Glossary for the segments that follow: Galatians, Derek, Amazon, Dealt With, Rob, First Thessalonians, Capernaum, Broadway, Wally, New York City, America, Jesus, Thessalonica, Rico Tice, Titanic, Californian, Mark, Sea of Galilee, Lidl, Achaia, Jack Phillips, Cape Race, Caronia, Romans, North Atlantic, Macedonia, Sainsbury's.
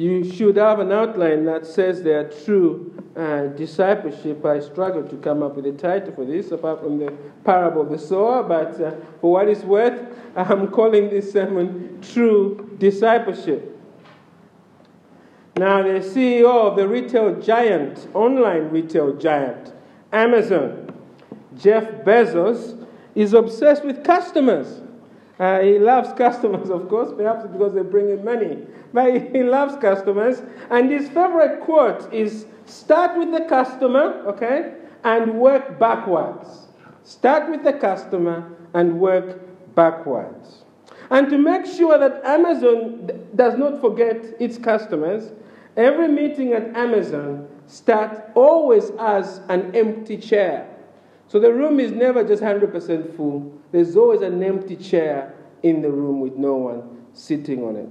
You should have an outline that says their true discipleship. I struggled to come up with a title for this, apart from the parable of the sower, but for what it's worth, I'm calling this sermon True Discipleship. Now, the CEO of the retail giant, online retail giant, Amazon, Jeff Bezos, is obsessed with customers. He loves customers, of course, perhaps because they bring him money. But he loves customers. And his favorite quote is, start with the customer, okay, and work backwards. Start with the customer and work backwards. And to make sure that Amazon does not forget its customers, every meeting at Amazon starts always as an empty chair. So the room is never just 100% full. There's always an empty chair in the room with no one sitting on it.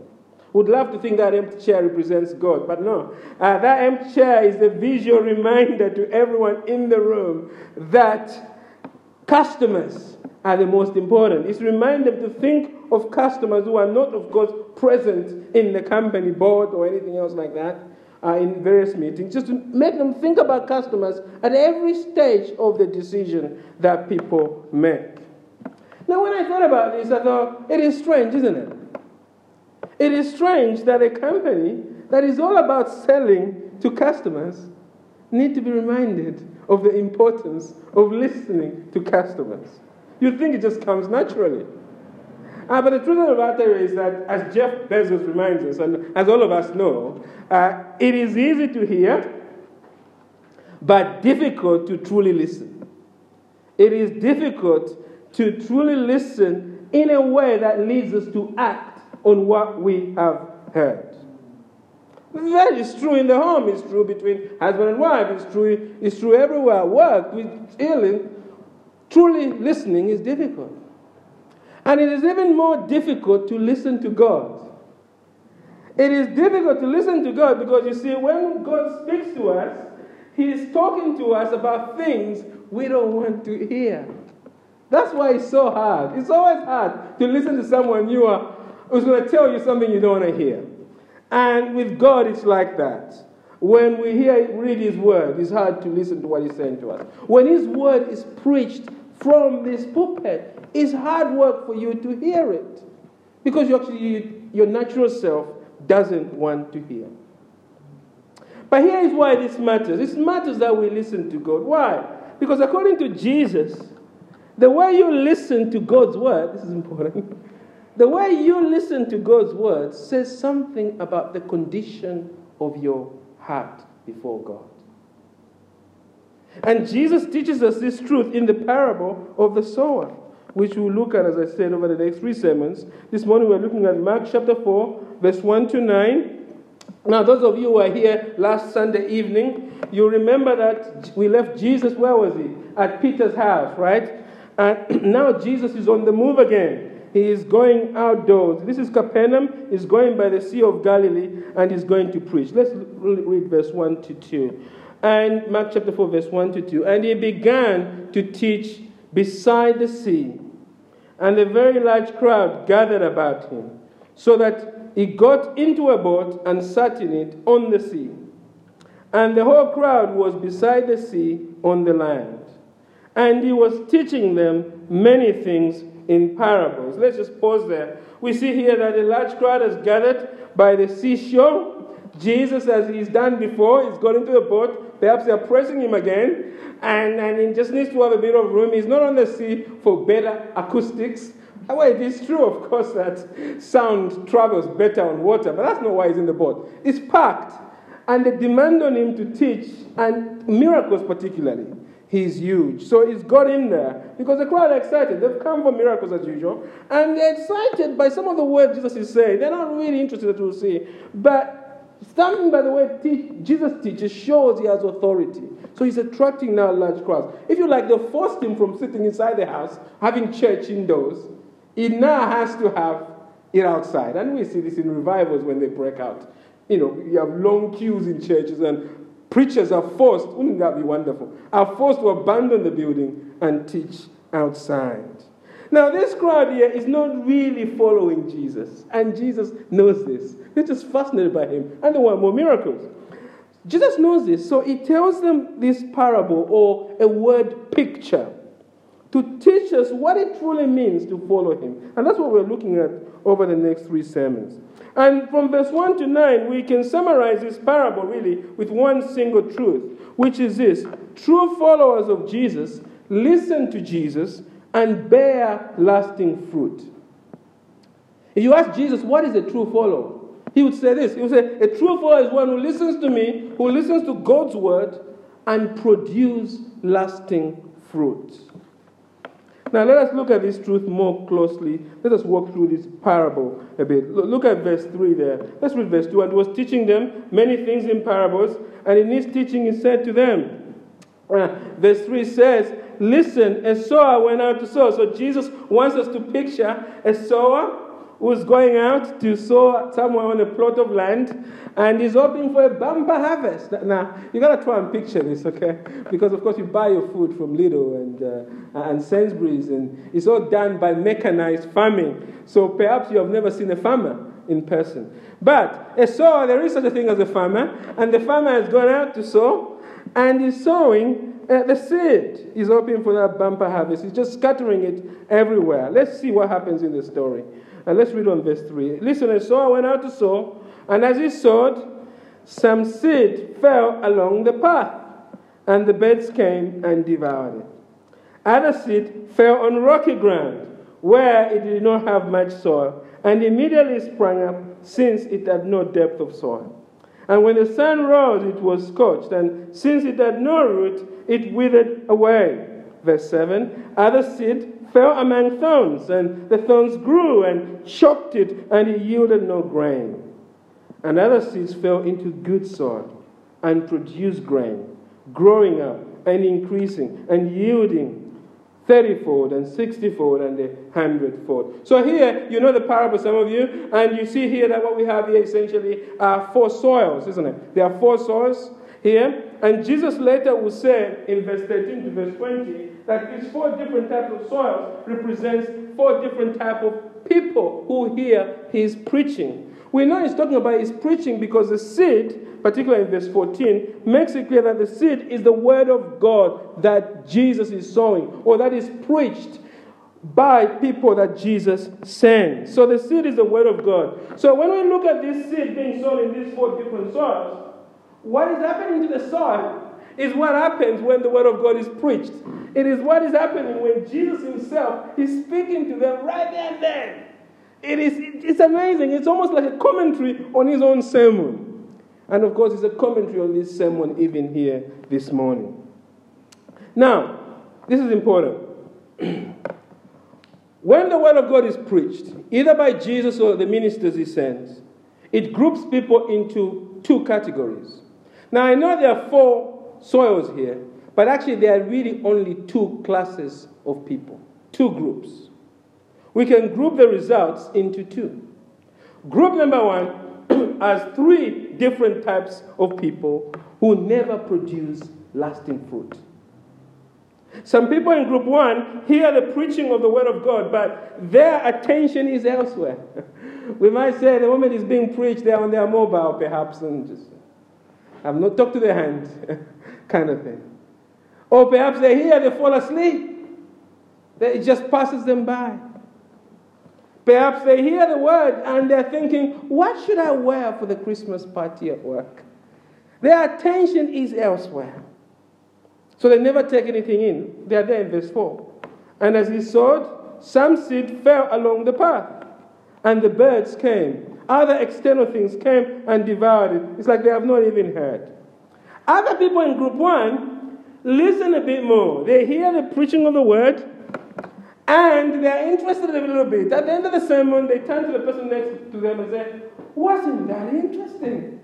Would love to think that empty chair represents God, but no. That empty chair is the visual reminder to everyone in the room that customers are the most important. It's remind them to think of customers who are not, of course, present in the company board or anything else like that. In various meetings, just to make them think about customers at every stage of the decision that people make. Now, when I thought about this, I thought, it is strange, isn't it? It is strange that a company that is all about selling to customers need to be reminded of the importance of listening to customers. You'd think it just comes naturally. But the truth of the matter is that, as Jeff Bezos reminds us, and as all of us know, it is easy to hear, but difficult to truly listen. It is difficult to truly listen in a way that leads us to act on what we have heard. That is true in the home. It's true between husband and wife. It's true everywhere. Work, with healing, truly listening is difficult. And it is even more difficult to listen to God. It is difficult to listen to God because, you see, when God speaks to us, He is talking to us about things we don't want to hear. That's why it's so hard. It's always hard to listen to someone who's going to tell you something you don't want to hear. And with God, it's like that. When we read His Word, it's hard to listen to what He's saying to us. When His Word is preached from this pulpit, it's hard work for you to hear it because your natural self doesn't want to hear. But here is why this matters. It matters that we listen to God. Why? Because according to Jesus, the way you listen to God's word, this is important, the way you listen to God's word says something about the condition of your heart before God. And Jesus teaches us this truth in the parable of the sower, which we'll look at, as I said, over the next three sermons. This morning we're looking at Mark chapter 4, verse 1 to 9. Now, those of you who were here last Sunday evening, you remember that we left Jesus, where was he? At Peter's house, right? And now Jesus is on the move again. He is going outdoors. This is Capernaum. He's going by the Sea of Galilee, and he's going to preach. Let's read verse 1 to 2. And Mark chapter 4, verse 1 to 2. And he began to teach beside the sea, and a very large crowd gathered about him, so that he got into a boat and sat in it on the sea. And the whole crowd was beside the sea on the land. And he was teaching them many things in parables. Let's just pause there. We see here that a large crowd has gathered by the seashore. Jesus, as he's done before, he's got into a boat. Perhaps they're pressing him again. And he just needs to have a bit of room. He's not on the sea for better acoustics. Well, it is true, of course, that sound travels better on water. But that's not why he's in the boat. It's packed. And the demand on him to teach, and miracles particularly, he's huge. So he's got in there because the crowd are excited. They've come for miracles as usual. And they're excited by some of the words Jesus is saying. They're not really interested, as we'll see. But something, by the way, Jesus teaches shows he has authority. So he's attracting now large crowds. If you like, they forced him from sitting inside the house, having church indoors. He now has to have it outside. And we see this in revivals when they break out. You know, you have long queues in churches and preachers are forced, wouldn't that be wonderful, are forced to abandon the building and teach outside. Now, this crowd here is not really following Jesus, and Jesus knows this. They're just fascinated by him, and they want more miracles. Jesus knows this, so he tells them this parable or a word picture to teach us what it truly means to follow him. And that's what we're looking at over the next three sermons. And from verse 1 to 9, we can summarize this parable really with one single truth, which is this: true followers of Jesus listen to Jesus and bear lasting fruit. If you ask Jesus, what is a true follower? He would say this. He would say, a true follower is one who listens to me, who listens to God's word, and produce lasting fruit. Now let us look at this truth more closely. Let us walk through this parable a bit. Look at verse 3 there. Let's read verse 2. And he was teaching them many things in parables, and in his teaching he said to them, verse 3 says, listen, a sower went out to sow. So Jesus wants us to picture a sower who's going out to sow somewhere on a plot of land, and he's hoping for a bumper harvest. Now, you've got to try and picture this, okay? Because, of course, you buy your food from Lidl and Sainsbury's, and it's all done by mechanized farming. So perhaps you have never seen a farmer in person. But a sower, there is such a thing as a farmer, and the farmer has gone out to sow, and he's sowing the seed. He's hoping for that bumper harvest. He's just scattering it everywhere. Let's see what happens in the story. And let's read on verse 3. Listen, a sower went out to sow, and as he sowed, some seed fell along the path, and the birds came and devoured it. Other seed fell on rocky ground, where it did not have much soil, and immediately sprang up, since it had no depth of soil. And when the sun rose, it was scorched, and since it had no root, it withered away. Verse 7, other seed fell among thorns, and the thorns grew and choked it, and it yielded no grain. And other seeds fell into good soil and produced grain, growing up and increasing and yielding 30-fold and 60-fold and 100-fold. So here, you know the parable, some of you, and you see here that what we have here essentially are four soils, isn't it? There are four soils here, and Jesus later will say in verse 13 to verse 20 that these four different types of soils represents four different types of people who hear his preaching. We know he's talking about his preaching because the seed, particularly in verse 14, makes it clear that the seed is the word of God that Jesus is sowing, or that is preached by people that Jesus sends. So the seed is the word of God. So when we look at this seed being sown in these four different soils, what is happening to the soil is what happens when the word of God is preached. It is what is happening when Jesus himself is speaking to them right there and then. It's amazing. It's almost like a commentary on his own sermon. And of course, it's a commentary on this sermon even here this morning. Now, this is important. When the word of God is preached, either by Jesus or the ministers he sends, it groups people into two categories. Now, I know there are four soils here, but actually there are really only two classes of people, two groups. We can group the results into two. Group number one has three different types of people who never produce lasting fruit. Some people in group one hear the preaching of the word of God, but their attention is elsewhere. We might say the moment it's being preached, they're on their mobile perhaps, and just, I've not talked to their hand, kind of thing. Or perhaps they hear, they fall asleep. It just passes them by. Perhaps they hear the word and they're thinking, what should I wear for the Christmas party at work? Their attention is elsewhere. So they never take anything in. They are there in verse 4. And as he sowed, some seed fell along the path, and the birds came. Other external things came and devoured it. It's like they have not even heard. Other people in group 1 listen a bit more. They hear the preaching of the word, and they're interested a little bit. At the end of the sermon, they turn to the person next to them and say, wasn't that interesting?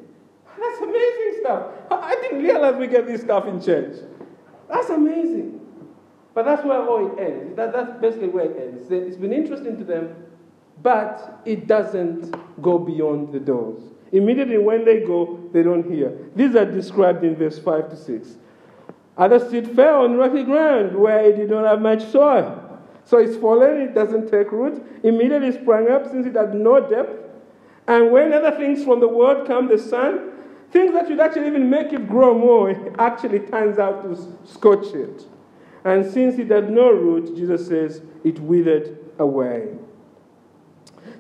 That's amazing stuff. I didn't realize we get this stuff in church. That's amazing. But that's where all it ends. That's basically where it ends. It's been interesting to them, but it doesn't go beyond the doors. Immediately when they go, they don't hear. These are described in verse 5 to 6. Other seed fell on rocky ground where it did not have much soil. So it's fallen, it doesn't take root, immediately sprang up since it had no depth. And when other things from the world come, the sun, things that should actually even make it grow more, it actually turns out to scorch it. And since it had no root, Jesus says, it withered away.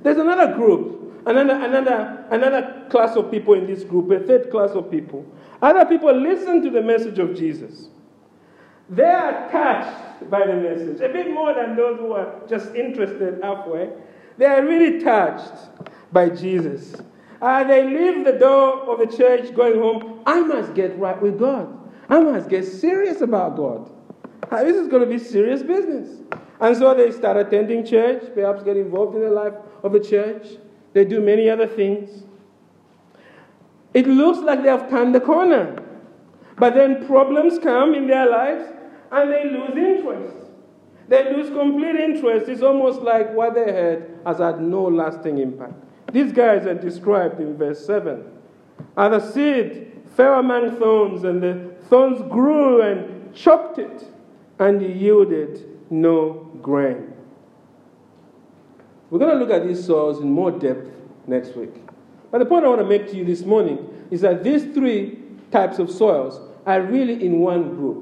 There's another group, another class of people in this group, a third class of people. Other people listen to the message of Jesus. They are touched by the message, a bit more than those who are just interested halfway. They are really touched by Jesus. They leave the door of the church going home. I must get right with God. I must get serious about God. This is going to be serious business. And so they start attending church, perhaps get involved in the life of the church. They do many other things. It looks like they have turned the corner. But then problems come in their lives and they lose interest. They lose complete interest. It's almost like what they heard has had no lasting impact. These guys are described in verse 7. And the seed fell among thorns, and the thorns grew and choked it, and it yielded no grain. We're going to look at these soils in more depth next week. But the point I want to make to you this morning is that these three types of soils are really in one group.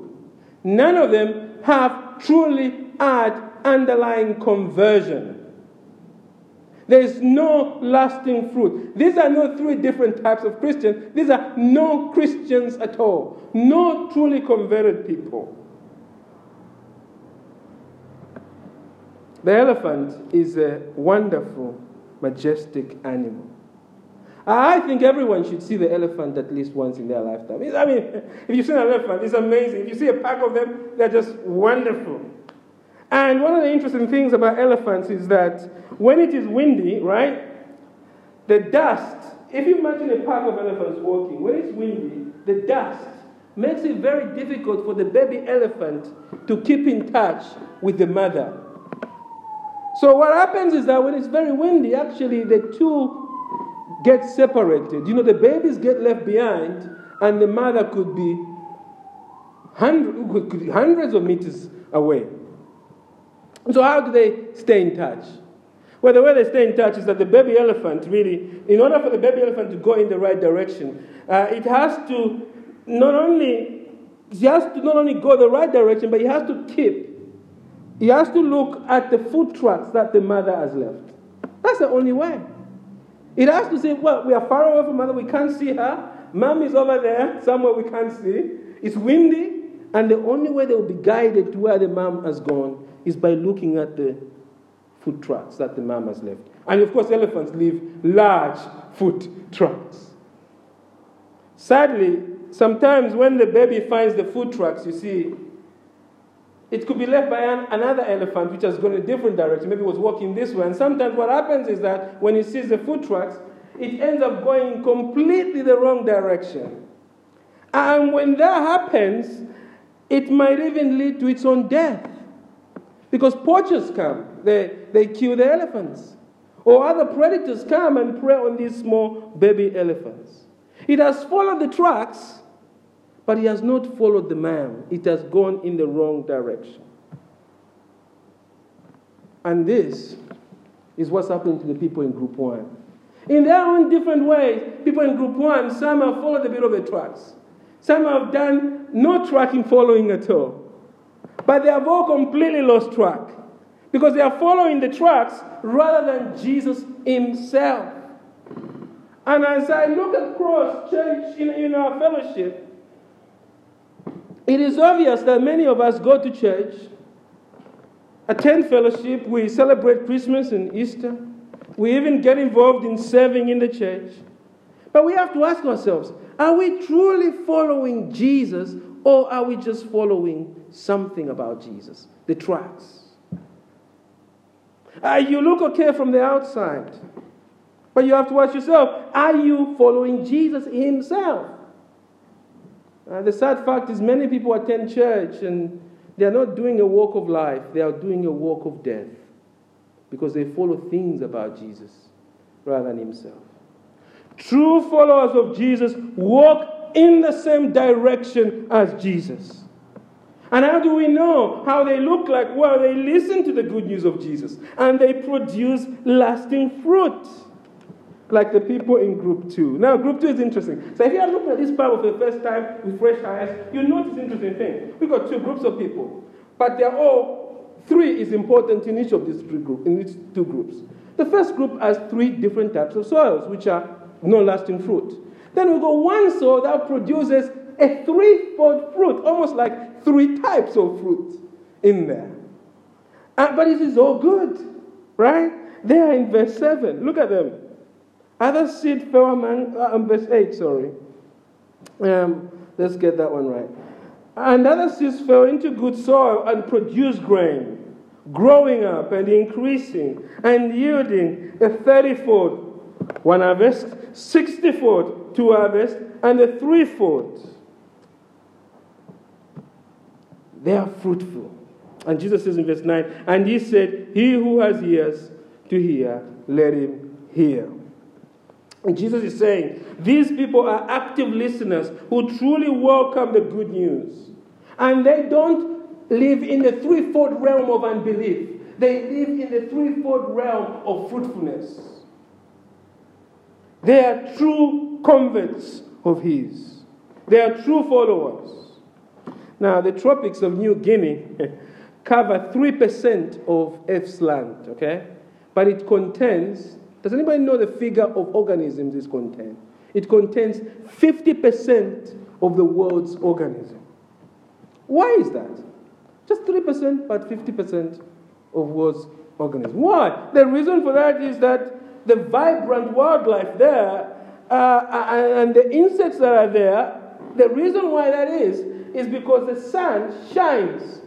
None of them have truly had underlying conversion. There is no lasting fruit. These are not three different types of Christians. These are no Christians at all. No truly converted people. The elephant is a wonderful, majestic animal. I think everyone should see the elephant at least once in their lifetime. I mean, if you see an elephant, it's amazing. If you see a pack of them, they're just wonderful. And one of the interesting things about elephants is that when it is windy, right, the dust, if you imagine a pack of elephants walking, when it's windy, the dust makes it very difficult for the baby elephant to keep in touch with the mother. So what happens is that when it's very windy, actually the two get separated. You know, the babies get left behind, and the mother could be hundreds of meters away. So how do they stay in touch? Well, the way they stay in touch is that the baby elephant really, in order for the baby elephant to go in the right direction, it has to not only go the right direction, but he has to look at the foot tracks that the mother has left. That's the only way. It has to say, well, we are far away from mother, we can't see her. Mom is over there, somewhere we can't see. It's windy, and the only way they will be guided to where the mom has gone is by looking at the foot tracks that the mom has left. And of course, elephants leave large foot tracks. Sadly, sometimes when the baby finds the foot tracks, you see, it could be left by another elephant which has gone a different direction. Maybe it was walking this way. And sometimes what happens is that when it sees the foot tracks, it ends up going completely the wrong direction. And when that happens, it might even lead to its own death. Because poachers come, they kill the elephants. Or other predators come and prey on these small baby elephants. It has followed the tracks, but it has not followed the man. It has gone in the wrong direction. And this is what's happening to the people in group one. In their own different ways, people in group one, some have followed a bit of the tracks. Some have done no tracking following at all. But they have all completely lost track because they are following the tracks rather than Jesus himself. And as I look across church in our fellowship, it is obvious that many of us go to church, attend fellowship, we celebrate Christmas and Easter, we even get involved in serving in the church. But we have to ask ourselves, are we truly following Jesus, or are we just following something about Jesus, the tracks? You look okay from the outside, but you have to ask yourself, are you following Jesus himself? The sad fact is many people attend church and they are not doing a walk of life. They are doing a walk of death because they follow things about Jesus rather than himself. True followers of Jesus walk in the same direction as Jesus. And how do we know how they look like? Well, they listen to the good news of Jesus, and they produce lasting fruit, like the people in group 2. Now, group 2 is interesting. So if you are looking at this Bible for the first time with fresh eyes, you'll notice an interesting thing. We've got two groups of people, but they're all, three is important in each of these three groups, in these two groups. The first group has three different types of soils, which are no lasting fruit. Then we've got one soil that produces a threefold fruit, almost like three types of fruit in there. But it is all good, right? They are in verse 7. Look at them. Other seed fell among, verse 8, sorry. Let's get that one right. And other seeds fell into good soil and produced grain, growing up and increasing and yielding a 30-fold one harvest, 60-fold two harvests, and a 3-fold. They are fruitful. And Jesus says in verse 9, and he said, he who has ears to hear, let him hear. And Jesus is saying, these people are active listeners who truly welcome the good news. And they don't live in the threefold realm of unbelief. They live in the threefold realm of fruitfulness. They are true converts of his. They are true followers. Now, the tropics of New Guinea cover 3% of Earth's land, okay? But it contains, does anybody know the figure of organisms it contains? It contains 50% of the world's organisms. Why is that? Just 3%, but 50% of world's organisms. Why? The reason for that is that the vibrant wildlife there and the insects that are there, the reason why that is because the sun shines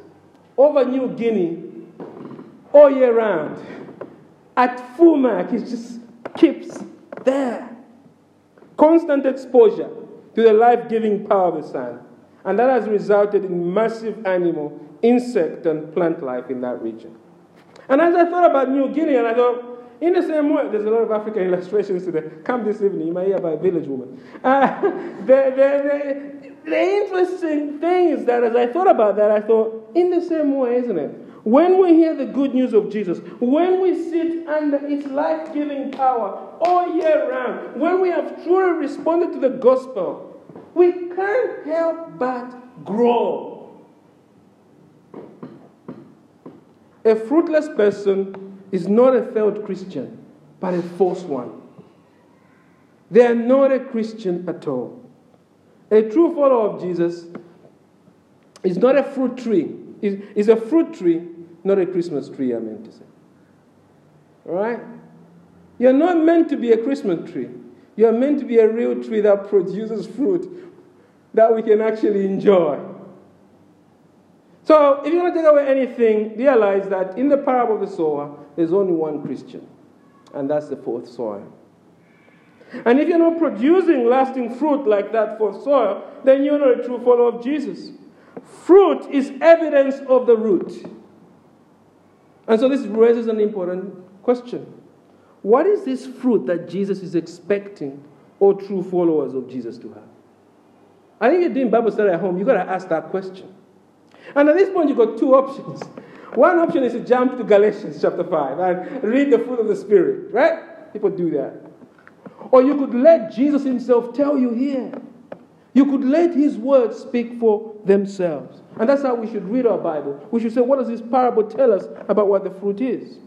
over New Guinea all year round. At full mark, it just keeps there. Constant exposure to the life-giving power of the sun. And that has resulted in massive animal, insect, and plant life in that region. And as I thought about New Guinea, and I thought, in the same way, there's a lot of African illustrations today. Come this evening, you might hear about a village woman. The interesting thing is that as I thought about that, I thought, in the same way, isn't it? When we hear the good news of Jesus, when we sit under its life-giving power all year round, when we have truly responded to the gospel, we can't help but grow. A fruitless person is not a failed Christian, but a false one. They are not a Christian at all. A true follower of Jesus is not a fruit tree. It's a fruit tree, not a Christmas tree, I meant to say. All right? You're not meant to be a Christmas tree. You're meant to be a real tree that produces fruit that we can actually enjoy. So, if you want to take away anything, realize that in the parable of the sower, there's only one Christian, and that's the fourth soil. And if you're not producing lasting fruit like that fourth soil, then you're not a true follower of Jesus. Fruit is evidence of the root. And so this raises an important question. What is this fruit that Jesus is expecting all true followers of Jesus to have? I think you're doing Bible study at home, you've got to ask that question. And at this point, you've got two options. One option is to jump to Galatians chapter 5 and read the fruit of the Spirit, right? People do that. Or you could let Jesus himself tell you here. You could let his words speak for themselves. And that's how we should read our Bible. We should say, what does this parable tell us about what the fruit is?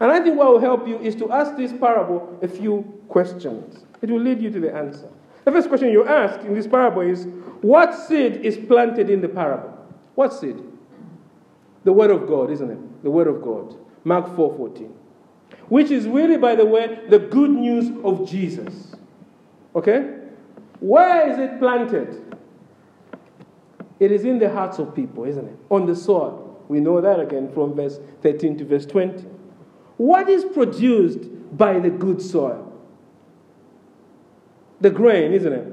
And I think what will help you is to ask this parable a few questions. It will lead you to the answer. The first question you ask in this parable is, what seed is planted in the parable? What seed? The word of God, isn't it? The word of God. Mark 4:14. Which is really, by the way, the good news of Jesus. Okay? Where is it planted? It is in the hearts of people, isn't it? On the soil. We know that again from verse 13 to verse 20. What is produced by the good soil? The grain, isn't it?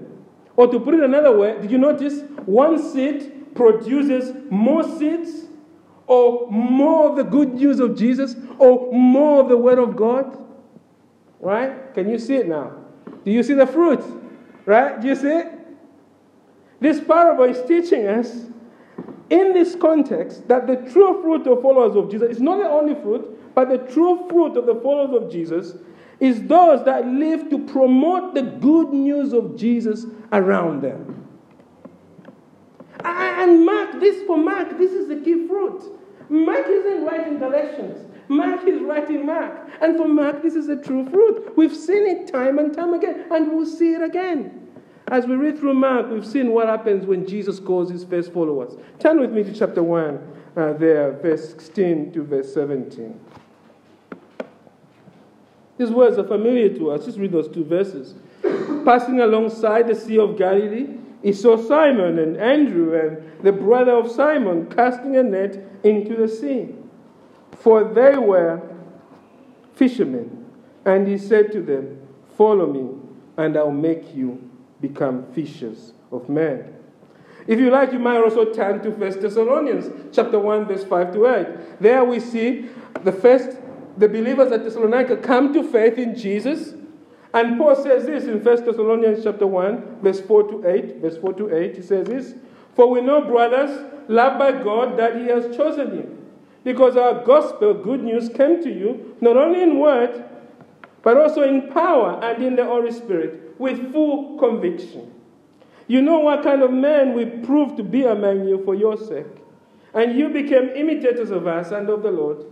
Or to put it another way, did you notice one seed produces more seeds, or more of the good news of Jesus, or more of the word of God? Right? Can you see it now? Do you see the fruit? Right? Do you see it? This parable is teaching us in this context that the true fruit of followers of Jesus is not the only fruit, but the true fruit of the followers of Jesus is those that live to promote the good news of Jesus around them. And Mark, this is the key fruit. Mark isn't writing Galatians. Mark is writing Mark. And for Mark, this is the true fruit. We've seen it time and time again, and we'll see it again. As we read through Mark, we've seen what happens when Jesus calls his first followers. Turn with me to chapter 1, verse 16 to verse 17. These words are familiar to us. Just read those two verses. Passing alongside the Sea of Galilee, he saw Simon and Andrew and the brother of Simon casting a net into the sea, for they were fishermen. And he said to them, "Follow me, and I'll make you become fishers of men." If you like, you might also turn to First Thessalonians chapter 1, verse 5 to 8. There we see the believers at Thessalonica come to faith in Jesus. And Paul says this in 1 Thessalonians chapter 1, verse 4 to 8, he says this: "For we know, brothers, loved by God, that he has chosen you, because our gospel, good news, came to you, not only in word, but also in power and in the Holy Spirit, with full conviction. You know what kind of men we proved to be among you for your sake, and you became imitators of us and of the Lord.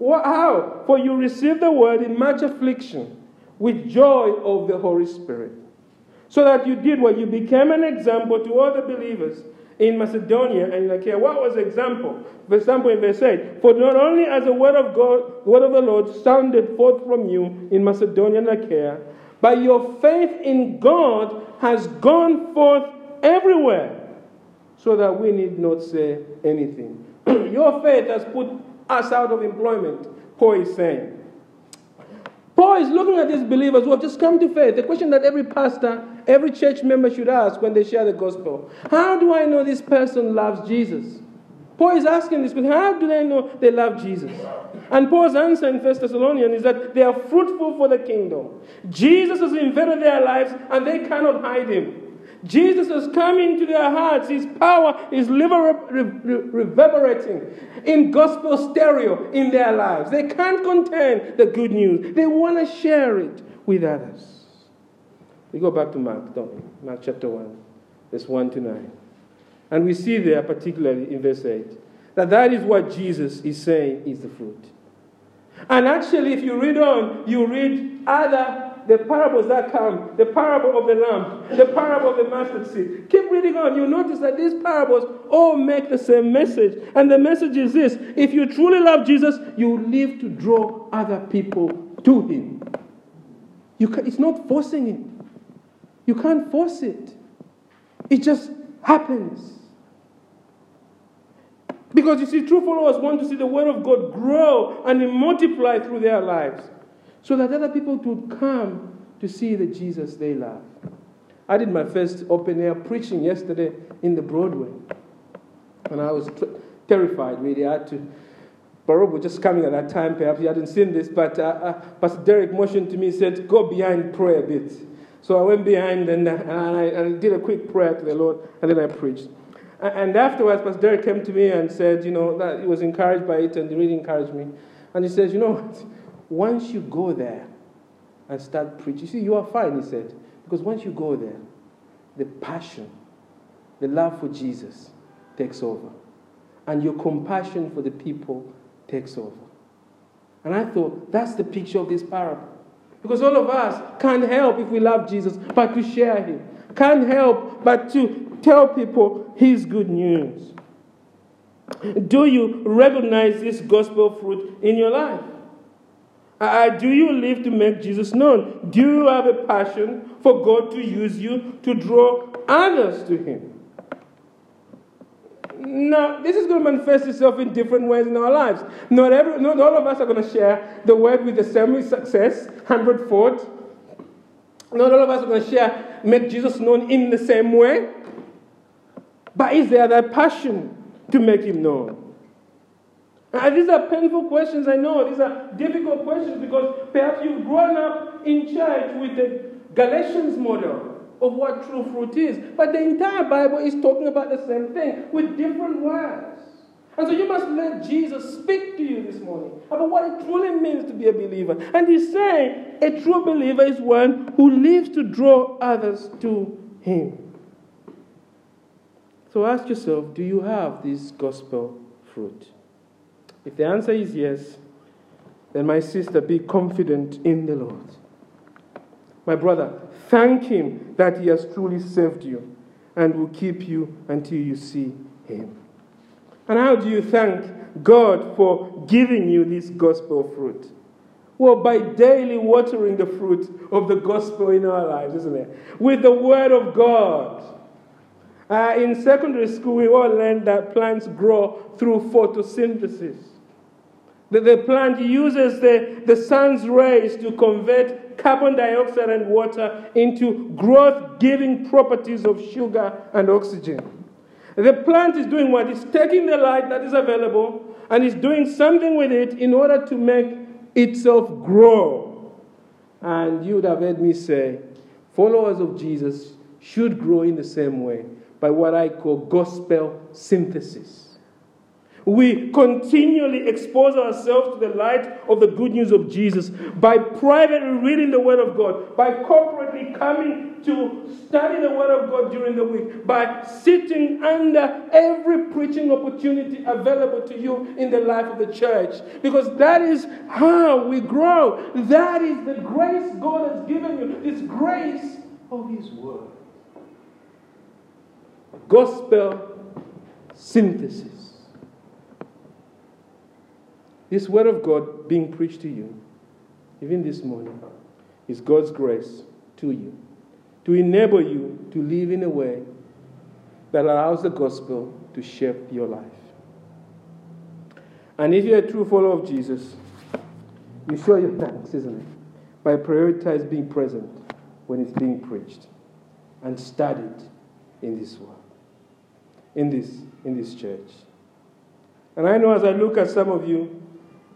How? For you received the word in much affliction, with joy of the Holy Spirit, so that you did what you became an example to all the believers in Macedonia and in Achaia." What was the example? For example, in verse 8, "For not only as the word of God, word of the Lord sounded forth from you in Macedonia and Achaia, but your faith in God has gone forth everywhere, so that we need not say anything." Your faith has put us out of employment, Paul is saying. Paul is looking at these believers who have just come to faith. The question that every pastor, every church member should ask when they share the gospel: how do I know this person loves Jesus? Paul is asking this question: how do they know they love Jesus? And Paul's answer in 1 Thessalonians is that they are fruitful for the kingdom. Jesus has invaded their lives and they cannot hide him. Jesus has come into their hearts. His power is reverberating in gospel stereo in their lives. They can't contain the good news. They want to share it with others. We go back to Mark, don't we? Mark chapter 1, verse 1 to 9. And we see there, particularly in verse 8, that is what Jesus is saying is the fruit. And actually, if you read on, you read the parables that come, the parable of the lamb, the parable of the mustard seed. Keep reading on. You notice that these parables all make the same message. And the message is this: if you truly love Jesus, you live to draw other people to him. It's not forcing it. You can't force it. It just happens. Because you see, true followers want to see the word of God grow and multiply through their lives, so that other people would come to see the Jesus they love. I did my first open-air preaching yesterday in the Broadway, and I was terrified, really. I had to... Rob was just coming at that time, perhaps you hadn't seen this, but Pastor Derek motioned to me and said, "Go behind, pray a bit." So I went behind and I did a quick prayer to the Lord, and then I preached. And afterwards, Pastor Derek came to me and said, that he was encouraged by it, and he really encouraged me. And he says, what? Once you go there and start preaching, you are fine, he said, because once you go there, the passion, the love for Jesus takes over, and your compassion for the people takes over. And I thought, that's the picture of this parable. Because all of us can't help, if we love Jesus, but to share him. Can't help but to tell people his good news. Do you recognize this gospel fruit in your life? Do you live to make Jesus known? Do you have a passion for God to use you to draw others to him? Now, this is going to manifest itself in different ways in our lives. Not all of us are going to share the word with the same success, hundredfold. Not all of us are going to make Jesus known in the same way. But is there that passion to make him known? And these are painful questions, I know. These are difficult questions because perhaps you've grown up in church with the Galatians model of what true fruit is. But the entire Bible is talking about the same thing with different words. And so you must let Jesus speak to you this morning about what it truly means to be a believer. And he's saying a true believer is one who lives to draw others to him. So ask yourself, do you have this gospel fruit? If the answer is yes, then my sister, be confident in the Lord. My brother, thank him that he has truly saved you and will keep you until you see him. And how do you thank God for giving you this gospel fruit? Well, by daily watering the fruit of the gospel in our lives, isn't it? With the word of God. In secondary school, we all learned that plants grow through photosynthesis. That the plant uses the sun's rays to convert carbon dioxide and water into growth-giving properties of sugar and oxygen. The plant is doing what? It's taking the light that is available and is doing something with it in order to make itself grow. And you would have heard me say, followers of Jesus should grow in the same way by what I call gospel synthesis. We continually expose ourselves to the light of the good news of Jesus by privately reading the Word of God, by corporately coming to study the Word of God during the week, by sitting under every preaching opportunity available to you in the life of the church. Because that is how we grow. That is the grace God has given you, this grace of His Word. Gospel synthesis. This word of God being preached to you, even this morning, is God's grace to you, to enable you to live in a way that allows the gospel to shape your life. And if you're a true follower of Jesus, you show your thanks, isn't it? By prioritizing being present when it's being preached and studied in this world, in this church. And I know as I look at some of you,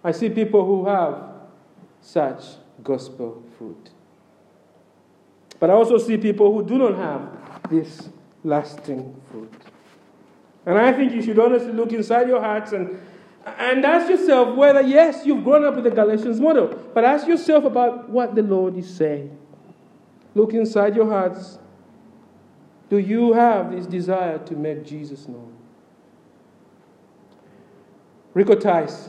I see people who have such gospel fruit. But I also see people who do not have this lasting fruit. And I think you should honestly look inside your hearts and ask yourself whether, yes, you've grown up with the Galatians model, but ask yourself about what the Lord is saying. Look inside your hearts. Do you have this desire to make Jesus known? Rico Tice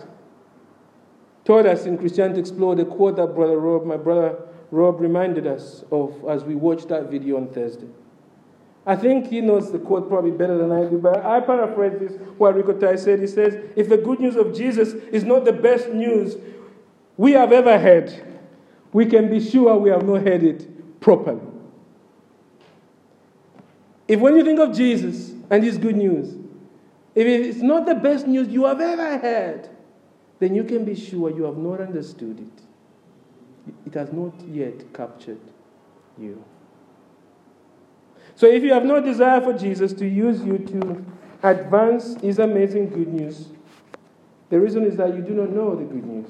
taught us in Christianity Explored a quote that my brother Rob reminded us of as we watched that video on Thursday. I think he knows the quote probably better than I do, but I paraphrase this, what Rico Tice said. He says, if the good news of Jesus is not the best news we have ever heard, we can be sure we have not heard it properly. If when you think of Jesus and his good news, if it's not the best news you have ever heard, then you can be sure you have not understood it. It has not yet captured you. So if you have no desire for Jesus to use you to advance his amazing good news, the reason is that you do not know the good news.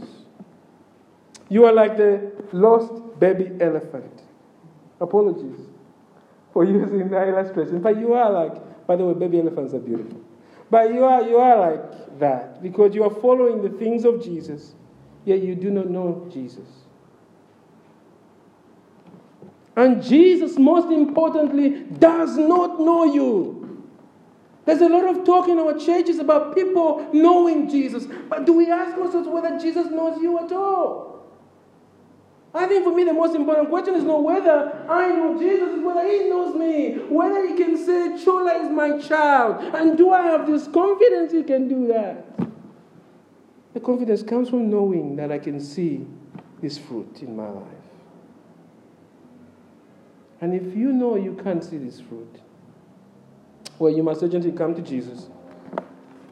You are like the lost baby elephant. Apologies for using that illustration. But you are like, by the way, baby elephants are beautiful. But you are like that because you are following the things of Jesus, yet you do not know Jesus. And Jesus, most importantly, does not know you. There's a lot of talk in our churches about people knowing Jesus, but do we ask ourselves whether Jesus knows you at all? I think for me the most important question is not whether I know Jesus, it's whether he knows me. Whether he can say, Chola is my child. And do I have this confidence he can do that? The confidence comes from knowing that I can see this fruit in my life. And if you know you can't see this fruit, well, you must urgently come to Jesus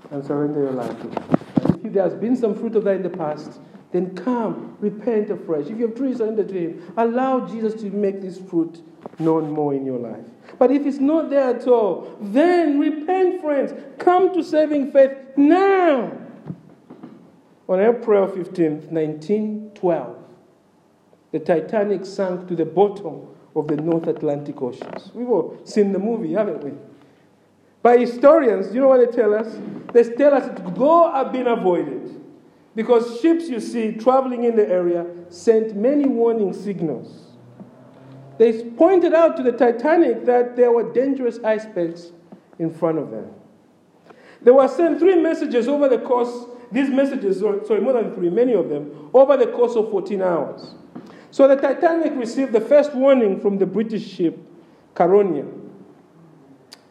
and surrender your life to him. If there has been some fruit of that in the past, then come, repent afresh. If you have truly surrendered to him, allow Jesus to make this fruit known more in your life. But if it's not there at all, then repent, friends. Come to saving faith now. On April 15th, 1912, the Titanic sank to the bottom of the North Atlantic oceans. We've all seen the movie, haven't we? By historians, you know what they tell us? They tell us go have been avoided because ships you see traveling in the area sent many warning signals. They pointed out to the Titanic that there were dangerous icebergs in front of them. They were sent three messages over the course, these messages, sorry, more than three, many of them, over the course of 14 hours. So the Titanic received the first warning from the British ship, Caronia,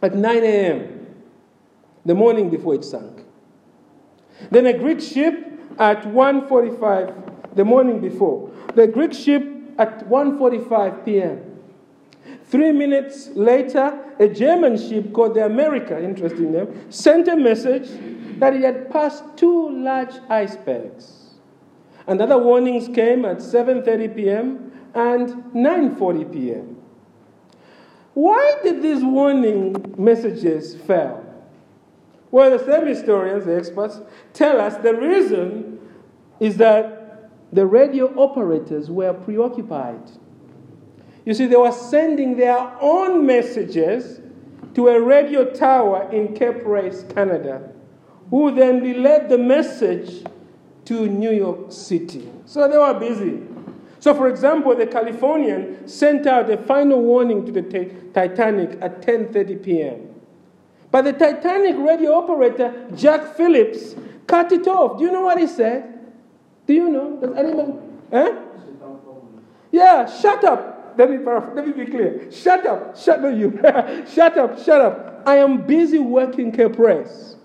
at 9 a.m., the morning before it sank. Then a Greek ship at 1:45, the morning before. The Greek ship at 1:45 p.m. 3 minutes later, a German ship called the America, interesting name, sent a message that it had passed two large icebergs. And other warnings came at 7:30 p.m. and 9:40 p.m. Why did these warning messages fail? Well, the same historians, the experts, tell us the reason is that the radio operators were preoccupied. You see, they were sending their own messages to a radio tower in Cape Race, Canada, who then relayed the message to New York City. So they were busy. So, for example, the Californian sent out a final warning to the Titanic at 10:30 p.m. But the Titanic radio operator, Jack Phillips, cut it off. Do you know what he said? Do you know? Does anyone? Eh? Yeah, shut up. Let me be clear. Shut up. Shut up. Shut up. I am busy working Cape Race.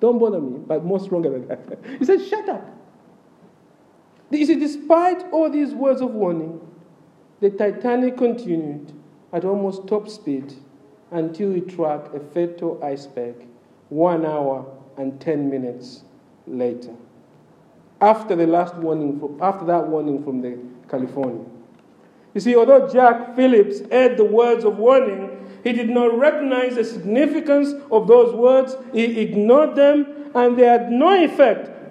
Don't bother me, but more stronger than that. He said, shut up. You see, despite all these words of warning, the Titanic continued at almost top speed until it tracked a fatal iceberg 1 hour and 10 minutes later. After that warning from the California. You see, although Jack Phillips heard the words of warning, he did not recognize the significance of those words. He ignored them, and they had no effect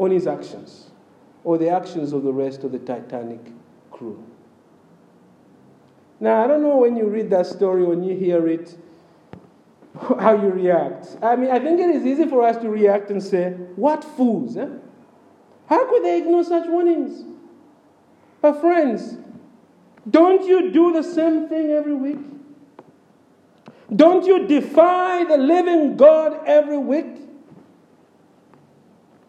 on his actions or the actions of the rest of the Titanic crew. Now, I don't know when you read that story, when you hear it, how you react. I mean, I think it is easy for us to react and say, what fools, eh? How could they ignore such warnings? But friends, don't you do the same thing every week? Don't you defy the living God every week?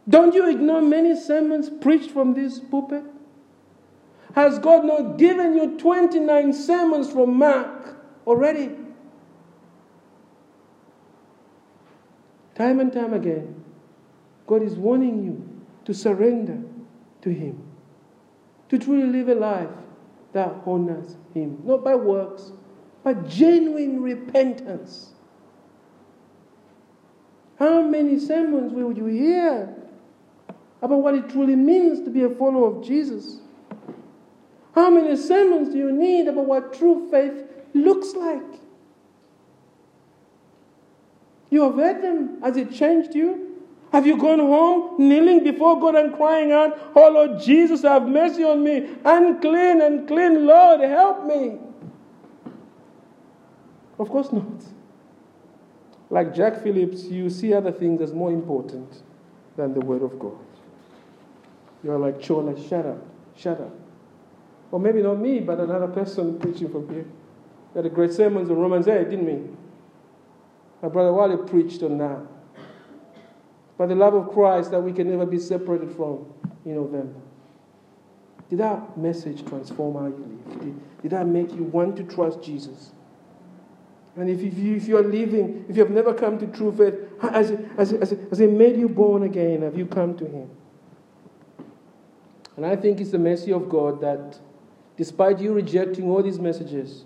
Don't you ignore many sermons preached from this pulpit? Has God not given you 29 sermons from Mark already? Time and time again, God is warning you to surrender to Him, to truly live a life that honors Him, not by works, but genuine repentance. How many sermons will you hear about what it truly means to be a follower of Jesus? How many sermons do you need about what true faith looks like? You have heard them. Has it changed you? Have you gone home kneeling before God and crying out, "Oh Lord Jesus, have mercy on me. Unclean, unclean, Lord, help me"? Of course not. Like Jack Phillips, you see other things as more important than the Word of God. You're like, Chola, shut up, shut up. Or maybe not me, but another person preaching from here. They had a great sermon on Romans 8, didn't we? My brother Wally preached on that. By the love of Christ that we can never be separated from in November. Did that message transform how you live? Did that make you want to trust Jesus? And if you have never come to true faith, has it made you born again? Have you come to Him? And I think it's the mercy of God that despite you rejecting all these messages,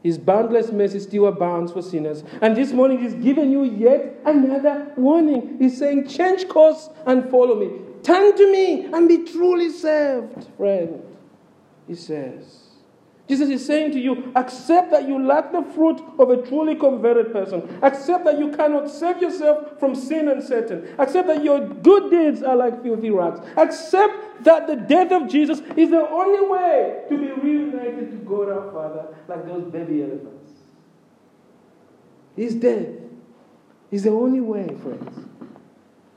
His boundless mercy still abounds for sinners. And this morning He's given you yet another warning. He's saying, change course and follow me. Turn to me and be truly saved, friend, He says. Jesus is saying to you, accept that you lack the fruit of a truly converted person. Accept that you cannot save yourself from sin and Satan. Accept that your good deeds are like filthy rags. Accept that the death of Jesus is the only way to be reunited to God our Father, like those baby elephants. His death is the only way, friends.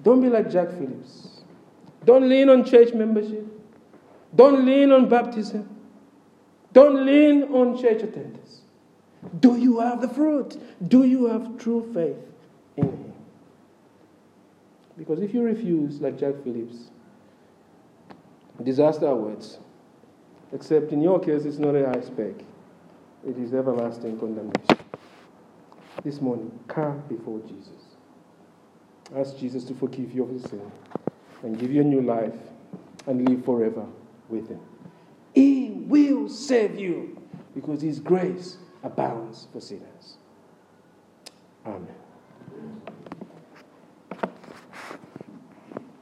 Don't be like Jack Phillips. Don't lean on church membership. Don't lean on baptism. Don't lean on church attendance. Do you have the fruit? Do you have true faith in Him? Because if you refuse, like Jack Phillips, disaster awaits. Except in your case, it's not a high spec. It is everlasting condemnation. This morning, come before Jesus. Ask Jesus to forgive you of your sin and give you a new life and live forever with Him. He will save you because His grace abounds for sinners. Amen.